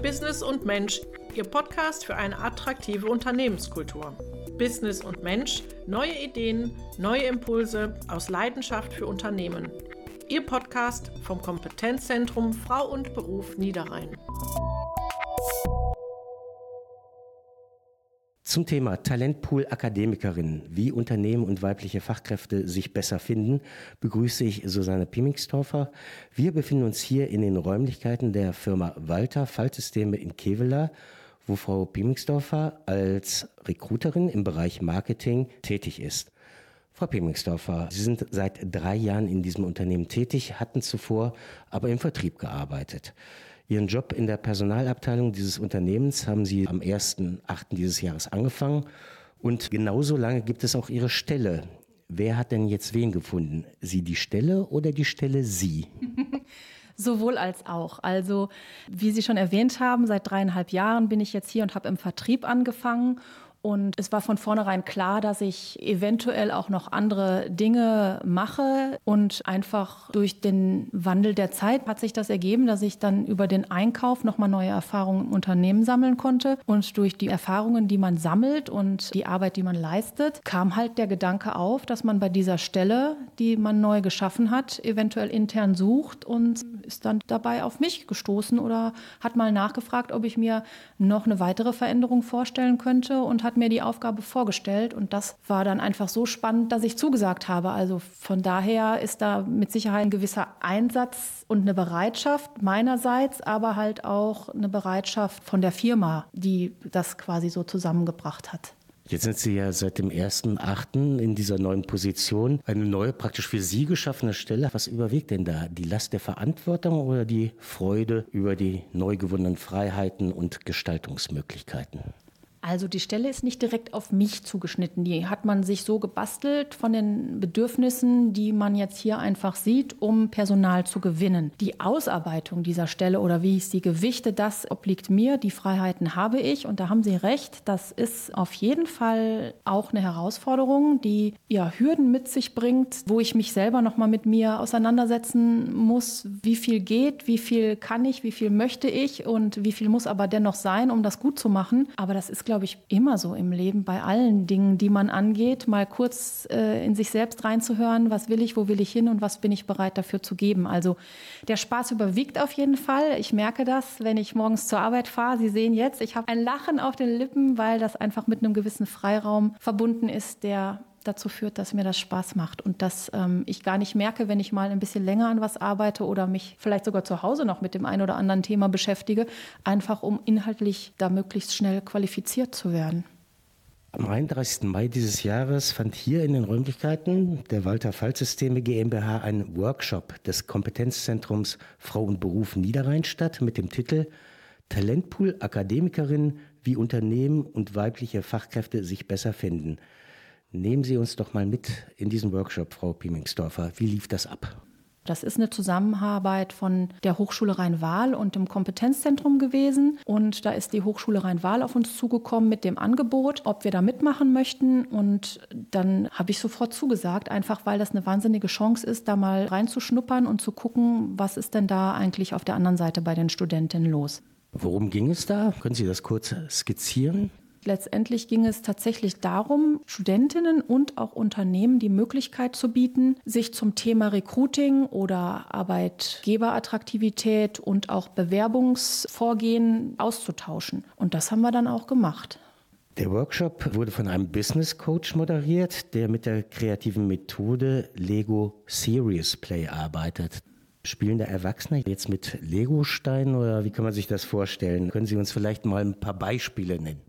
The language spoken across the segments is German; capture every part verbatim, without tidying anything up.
Business und Mensch, Ihr Podcast für eine attraktive Unternehmenskultur. Business und Mensch, neue Ideen, neue Impulse aus Leidenschaft für Unternehmen. Ihr Podcast vom Kompetenzzentrum Frau und Beruf Niederrhein. Zum Thema Talentpool Akademikerinnen, wie Unternehmen und weibliche Fachkräfte sich besser finden, begrüße ich Susanne Pimingstorfer. Wir befinden uns hier in den Räumlichkeiten der Firma WALTHER Faltsysteme in Kevelaer, wo Frau Pimingstorfer als Recruiterin im Bereich Marketing tätig ist. Frau Pimingstorfer, Sie sind seit drei Jahren in diesem Unternehmen tätig, hatten zuvor aber im Vertrieb gearbeitet. Ihren Job in der Personalabteilung dieses Unternehmens haben Sie am ersten achten dieses Jahres angefangen und genauso lange gibt es auch Ihre Stelle. Wer hat denn jetzt wen gefunden? Sie die Stelle oder die Stelle Sie? Sowohl als auch. Also wie Sie schon erwähnt haben, seit dreieinhalb Jahren bin ich jetzt hier und habe im Vertrieb angefangen. Und es war von vornherein klar, dass ich eventuell auch noch andere Dinge mache. Und einfach durch den Wandel der Zeit hat sich das ergeben, dass ich dann über den Einkauf nochmal neue Erfahrungen im Unternehmen sammeln konnte. Und durch die Erfahrungen, die man sammelt und die Arbeit, die man leistet, kam halt der Gedanke auf, dass man bei dieser Stelle, die man neu geschaffen hat, eventuell intern sucht und ist dann dabei auf mich gestoßen oder hat mal nachgefragt, ob ich mir noch eine weitere Veränderung vorstellen könnte und hat mir die Aufgabe vorgestellt und das war dann einfach so spannend, dass ich zugesagt habe. Also von daher ist da mit Sicherheit ein gewisser Einsatz und eine Bereitschaft meinerseits, aber halt auch eine Bereitschaft von der Firma, die das quasi so zusammengebracht hat. Jetzt sind Sie ja seit dem ersten achten in dieser neuen Position, eine neue, praktisch für Sie geschaffene Stelle. Was überwiegt denn da? Die Last der Verantwortung oder die Freude über die neu gewonnenen Freiheiten und Gestaltungsmöglichkeiten? Also die Stelle ist nicht direkt auf mich zugeschnitten. Die hat man sich so gebastelt von den Bedürfnissen, die man jetzt hier einfach sieht, um Personal zu gewinnen. Die Ausarbeitung dieser Stelle oder wie ich sie gewichte, das obliegt mir. Die Freiheiten habe ich und da haben Sie recht. Das ist auf jeden Fall auch eine Herausforderung, die ja Hürden mit sich bringt, wo ich mich selber nochmal mit mir auseinandersetzen muss. Wie viel geht, wie viel kann ich, wie viel möchte ich und wie viel muss aber dennoch sein, um das gut zu machen. Aber das ist, glaube ich, immer so im Leben, bei allen Dingen, die man angeht, mal kurz äh, in sich selbst reinzuhören, was will ich, wo will ich hin und was bin ich bereit dafür zu geben. Also der Spaß überwiegt auf jeden Fall. Ich merke das, wenn ich morgens zur Arbeit fahre. Sie sehen jetzt, ich habe ein Lachen auf den Lippen, weil das einfach mit einem gewissen Freiraum verbunden ist, der dazu führt, dass mir das Spaß macht und dass ähm, ich gar nicht merke, wenn ich mal ein bisschen länger an was arbeite oder mich vielleicht sogar zu Hause noch mit dem einen oder anderen Thema beschäftige, einfach um inhaltlich da möglichst schnell qualifiziert zu werden. Am einunddreißigsten Mai dieses Jahres fand hier in den Räumlichkeiten der WALTHER Faltsysteme GmbH ein Workshop des Kompetenzzentrums Frau und Beruf Niederrhein statt mit dem Titel Talentpool Akademikerin, wie Unternehmen und weibliche Fachkräfte sich besser finden. Nehmen Sie uns doch mal mit in diesen Workshop, Frau Pimingstorfer. Wie lief das ab? Das ist eine Zusammenarbeit von der Hochschule Rhein-Waal und dem Kompetenzzentrum gewesen. Und da ist die Hochschule Rhein-Waal auf uns zugekommen mit dem Angebot, ob wir da mitmachen möchten. Und dann habe ich sofort zugesagt, einfach weil das eine wahnsinnige Chance ist, da mal reinzuschnuppern und zu gucken, was ist denn da eigentlich auf der anderen Seite bei den Studentinnen los. Worum ging es da? Können Sie das kurz skizzieren? Letztendlich ging es tatsächlich darum, Studentinnen und auch Unternehmen die Möglichkeit zu bieten, sich zum Thema Recruiting oder Arbeitgeberattraktivität und auch Bewerbungsvorgehen auszutauschen. Und das haben wir dann auch gemacht. Der Workshop wurde von einem Business Coach moderiert, der mit der kreativen Methode Lego Serious Play arbeitet. Spielen da Erwachsene jetzt mit Legosteinen oder wie kann man sich das vorstellen? Können Sie uns vielleicht mal ein paar Beispiele nennen?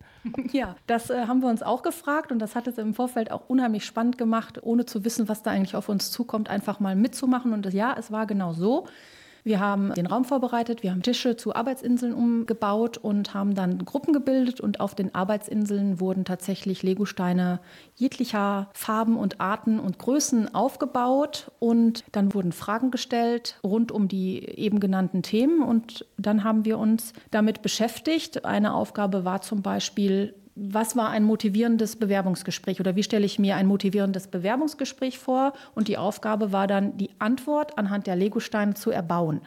Ja, das äh, haben wir uns auch gefragt und das hat es im Vorfeld auch unheimlich spannend gemacht, ohne zu wissen, was da eigentlich auf uns zukommt, einfach mal mitzumachen. Und das, ja, es war genau so. Wir haben den Raum vorbereitet, wir haben Tische zu Arbeitsinseln umgebaut und haben dann Gruppen gebildet und auf den Arbeitsinseln wurden tatsächlich Legosteine jeglicher Farben und Arten und Größen aufgebaut und dann wurden Fragen gestellt rund um die eben genannten Themen und dann haben wir uns damit beschäftigt. Eine Aufgabe war zum Beispiel: Was war ein motivierendes Bewerbungsgespräch oder wie stelle ich mir ein motivierendes Bewerbungsgespräch vor? Und die Aufgabe war dann, die Antwort anhand der Legosteine zu erbauen.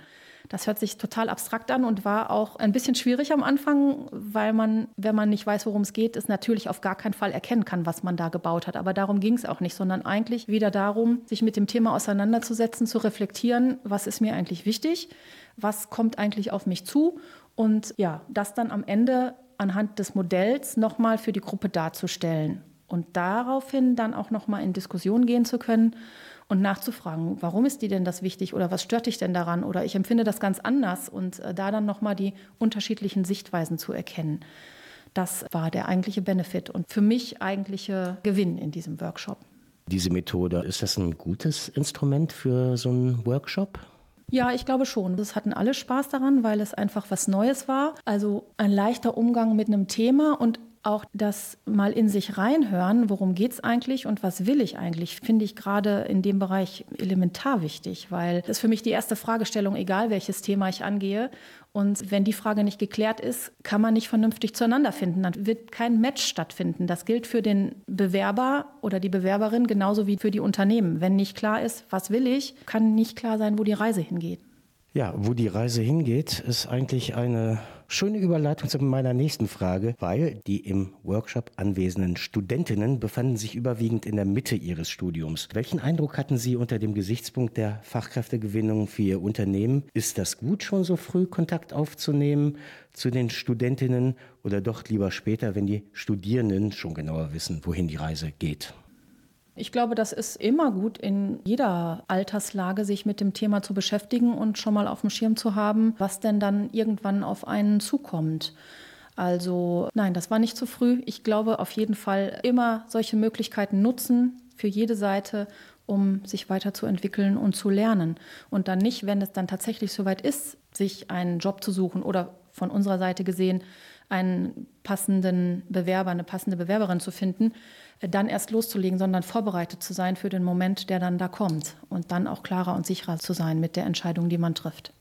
Das hört sich total abstrakt an und war auch ein bisschen schwierig am Anfang, weil man, wenn man nicht weiß, worum es geht, es natürlich auf gar keinen Fall erkennen kann, was man da gebaut hat. Aber darum ging es auch nicht, sondern eigentlich wieder darum, sich mit dem Thema auseinanderzusetzen, zu reflektieren, was ist mir eigentlich wichtig, was kommt eigentlich auf mich zu und ja, das dann am Ende anhand des Modells nochmal für die Gruppe darzustellen. Und daraufhin dann auch nochmal in Diskussion gehen zu können und nachzufragen, warum ist dir denn das wichtig oder was stört dich denn daran oder ich empfinde das ganz anders und da dann nochmal die unterschiedlichen Sichtweisen zu erkennen. Das war der eigentliche Benefit und für mich eigentliche Gewinn in diesem Workshop. Diese Methode, ist das ein gutes Instrument für so einen Workshop? Ja, ich glaube schon. Das hatten alle Spaß daran, weil es einfach was Neues war. Also ein leichter Umgang mit einem Thema und auch das mal in sich reinhören, worum geht es eigentlich und was will ich eigentlich, finde ich gerade in dem Bereich elementar wichtig, weil das ist für mich die erste Fragestellung, egal welches Thema ich angehe. Und wenn die Frage nicht geklärt ist, kann man nicht vernünftig zueinander finden. Dann wird kein Match stattfinden. Das gilt für den Bewerber oder die Bewerberin genauso wie für die Unternehmen. Wenn nicht klar ist, was will ich, kann nicht klar sein, wo die Reise hingeht. Ja, wo die Reise hingeht, ist eigentlich eine schöne Überleitung zu meiner nächsten Frage, weil die im Workshop anwesenden Studentinnen befanden sich überwiegend in der Mitte ihres Studiums. Welchen Eindruck hatten Sie unter dem Gesichtspunkt der Fachkräftegewinnung für Ihr Unternehmen? Ist das gut, schon so früh Kontakt aufzunehmen zu den Studentinnen oder doch lieber später, wenn die Studierenden schon genauer wissen, wohin die Reise geht? Ich glaube, das ist immer gut, in jeder Alterslage sich mit dem Thema zu beschäftigen und schon mal auf dem Schirm zu haben, was denn dann irgendwann auf einen zukommt. Also nein, das war nicht zu früh. Ich glaube auf jeden Fall immer solche Möglichkeiten nutzen für jede Seite, um sich weiterzuentwickeln und zu lernen. Und dann nicht, wenn es dann tatsächlich soweit ist, sich einen Job zu suchen oder von unserer Seite gesehen einen passenden Bewerber, eine passende Bewerberin zu finden, dann erst loszulegen, sondern vorbereitet zu sein für den Moment, der dann da kommt und dann auch klarer und sicherer zu sein mit der Entscheidung, die man trifft.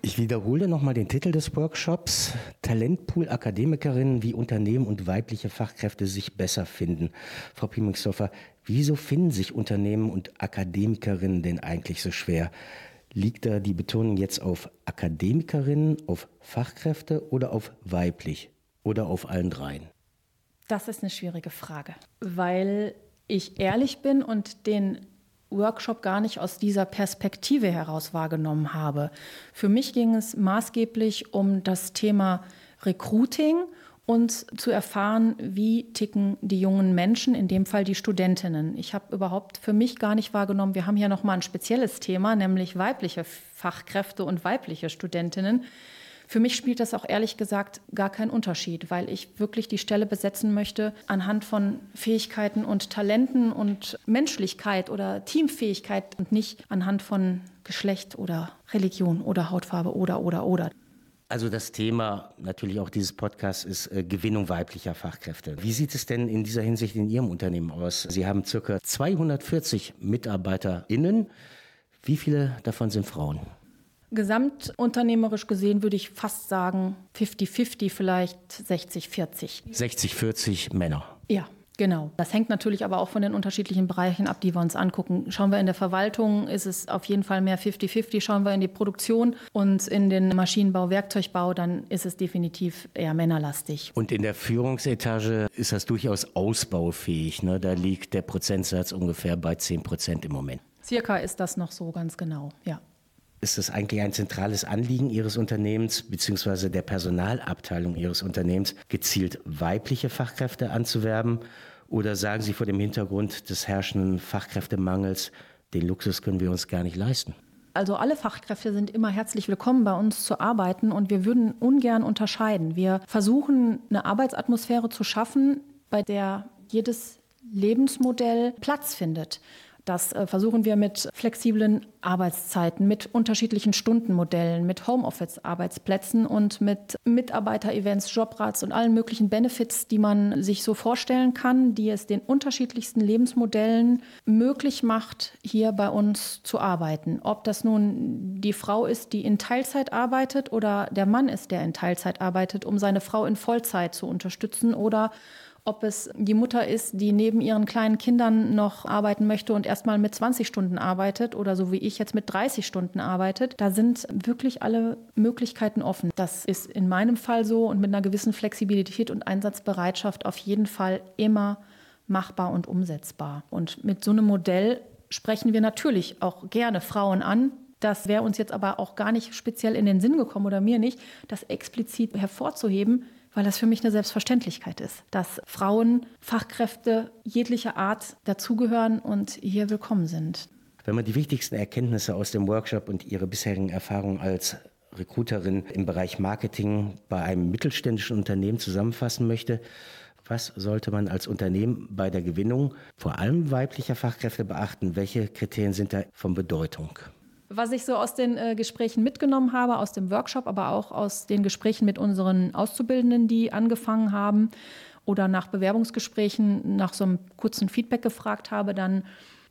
Ich wiederhole nochmal den Titel des Workshops: Talentpool Akademikerinnen, wie Unternehmen und weibliche Fachkräfte sich besser finden. Frau Pimingstorfer, wieso finden sich Unternehmen und Akademikerinnen denn eigentlich so schwer? Liegt da die Betonung jetzt auf Akademikerinnen, auf Fachkräfte oder auf weiblich oder auf allen dreien? Das ist eine schwierige Frage, weil ich ehrlich bin und den Workshop gar nicht aus dieser Perspektive heraus wahrgenommen habe. Für mich ging es maßgeblich um das Thema Recruiting und zu erfahren, wie ticken die jungen Menschen, in dem Fall die Studentinnen. Ich habe überhaupt für mich gar nicht wahrgenommen, wir haben hier nochmal ein spezielles Thema, nämlich weibliche Fachkräfte und weibliche Studentinnen. Für mich spielt das auch ehrlich gesagt gar keinen Unterschied, weil ich wirklich die Stelle besetzen möchte anhand von Fähigkeiten und Talenten und Menschlichkeit oder Teamfähigkeit und nicht anhand von Geschlecht oder Religion oder Hautfarbe oder, oder, oder. Also das Thema natürlich auch dieses Podcasts ist äh, Gewinnung weiblicher Fachkräfte. Wie sieht es denn in dieser Hinsicht in Ihrem Unternehmen aus? Sie haben ca. zweihundertvierzig MitarbeiterInnen. Wie viele davon sind Frauen? Gesamtunternehmerisch gesehen würde ich fast sagen fifty fifty, vielleicht sechzig vierzig. sechzig vierzig Männer? Ja. Genau. Das hängt natürlich aber auch von den unterschiedlichen Bereichen ab, die wir uns angucken. Schauen wir in der Verwaltung, ist es auf jeden Fall mehr fifty fifty. Schauen wir in die Produktion und in den Maschinenbau, Werkzeugbau, dann ist es definitiv eher männerlastig. Und in der Führungsetage ist das durchaus ausbaufähig, ne? Da liegt der Prozentsatz ungefähr bei zehn Prozent im Moment. Circa ist das noch so ganz genau, ja. Ist das eigentlich ein zentrales Anliegen Ihres Unternehmens bzw. der Personalabteilung Ihres Unternehmens, gezielt weibliche Fachkräfte anzuwerben? Oder sagen Sie vor dem Hintergrund des herrschenden Fachkräftemangels, den Luxus können wir uns gar nicht leisten? Also alle Fachkräfte sind immer herzlich willkommen, bei uns zu arbeiten und wir würden ungern unterscheiden. Wir versuchen, eine Arbeitsatmosphäre zu schaffen, bei der jedes Lebensmodell Platz findet. Das versuchen wir mit flexiblen Arbeitszeiten, mit unterschiedlichen Stundenmodellen, mit Homeoffice-Arbeitsplätzen und mit Mitarbeiter-Events, Jobrats und allen möglichen Benefits, die man sich so vorstellen kann, die es den unterschiedlichsten Lebensmodellen möglich macht, hier bei uns zu arbeiten. Ob das nun die Frau ist, die in Teilzeit arbeitet oder der Mann ist, der in Teilzeit arbeitet, um seine Frau in Vollzeit zu unterstützen oder Ob es die Mutter ist, die neben ihren kleinen Kindern noch arbeiten möchte und erstmal mit zwanzig Stunden arbeitet oder so wie ich jetzt mit dreißig Stunden arbeitet, da sind wirklich alle Möglichkeiten offen. Das ist in meinem Fall so und mit einer gewissen Flexibilität und Einsatzbereitschaft auf jeden Fall immer machbar und umsetzbar. Und mit so einem Modell sprechen wir natürlich auch gerne Frauen an. Das wäre uns jetzt aber auch gar nicht speziell in den Sinn gekommen oder mir nicht, das explizit hervorzuheben, weil das für mich eine Selbstverständlichkeit ist, dass Frauen, Fachkräfte jeglicher Art dazugehören und hier willkommen sind. Wenn man die wichtigsten Erkenntnisse aus dem Workshop und Ihre bisherigen Erfahrungen als Recruiterin im Bereich Marketing bei einem mittelständischen Unternehmen zusammenfassen möchte, was sollte man als Unternehmen bei der Gewinnung vor allem weiblicher Fachkräfte beachten? Welche Kriterien sind da von Bedeutung? Was ich so aus den äh, Gesprächen mitgenommen habe, aus dem Workshop, aber auch aus den Gesprächen mit unseren Auszubildenden, die angefangen haben oder nach Bewerbungsgesprächen nach so einem kurzen Feedback gefragt habe, dann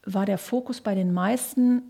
war der Fokus bei den meisten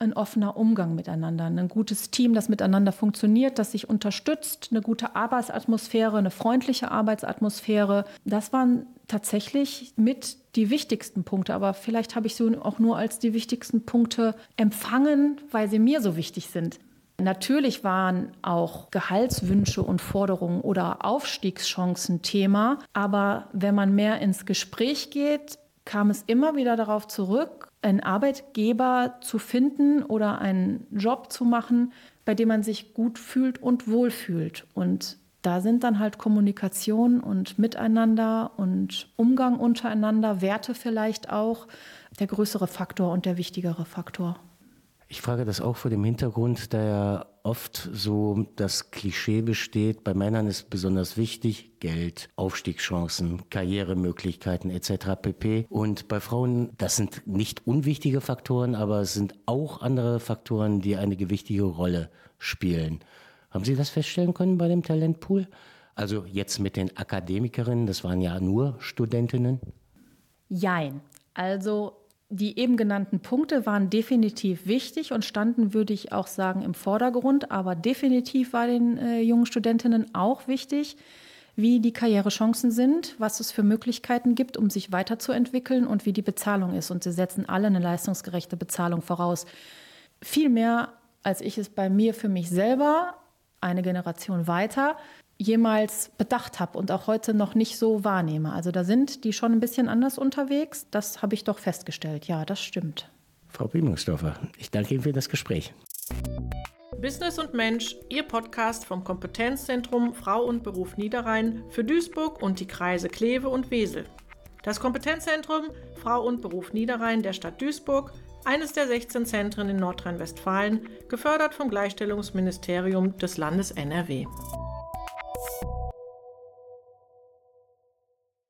ein offener Umgang miteinander, ein gutes Team, das miteinander funktioniert, das sich unterstützt, eine gute Arbeitsatmosphäre, eine freundliche Arbeitsatmosphäre. Das waren tatsächlich mit die wichtigsten Punkte, aber vielleicht habe ich sie auch nur als die wichtigsten Punkte empfangen, weil sie mir so wichtig sind. Natürlich waren auch Gehaltswünsche und Forderungen oder Aufstiegschancen Thema, aber wenn man mehr ins Gespräch geht, kam es immer wieder darauf zurück, einen Arbeitgeber zu finden oder einen Job zu machen, bei dem man sich gut fühlt und wohlfühlt. Und da sind dann halt Kommunikation und Miteinander und Umgang untereinander, Werte vielleicht auch, der größere Faktor und der wichtigere Faktor. Ich frage das auch vor dem Hintergrund, da ja oft so das Klischee besteht, bei Männern ist besonders wichtig Geld, Aufstiegschancen, Karrieremöglichkeiten et cetera pp. Und bei Frauen, das sind nicht unwichtige Faktoren, aber es sind auch andere Faktoren, die eine gewichtige Rolle spielen. Haben Sie das feststellen können bei dem Talentpool? Also jetzt mit den Akademikerinnen, das waren ja nur Studentinnen? Jein, also die eben genannten Punkte waren definitiv wichtig und standen, würde ich auch sagen, im Vordergrund. Aber definitiv war den äh, jungen Studentinnen auch wichtig, wie die Karrierechancen sind, was es für Möglichkeiten gibt, um sich weiterzuentwickeln und wie die Bezahlung ist. Und sie setzen alle eine leistungsgerechte Bezahlung voraus. Viel mehr, als ich es bei mir für mich selber, eine Generation weiter, jemals bedacht habe und auch heute noch nicht so wahrnehme. Also da sind die schon ein bisschen anders unterwegs. Das habe ich doch festgestellt. Ja, das stimmt. Frau Pimingstorfer, ich danke Ihnen für das Gespräch. Business und Mensch, Ihr Podcast vom Kompetenzzentrum Frau und Beruf Niederrhein für Duisburg und die Kreise Kleve und Wesel. Das Kompetenzzentrum Frau und Beruf Niederrhein der Stadt Duisburg, eines der sechzehn Zentren in Nordrhein-Westfalen, gefördert vom Gleichstellungsministerium des Landes N R W.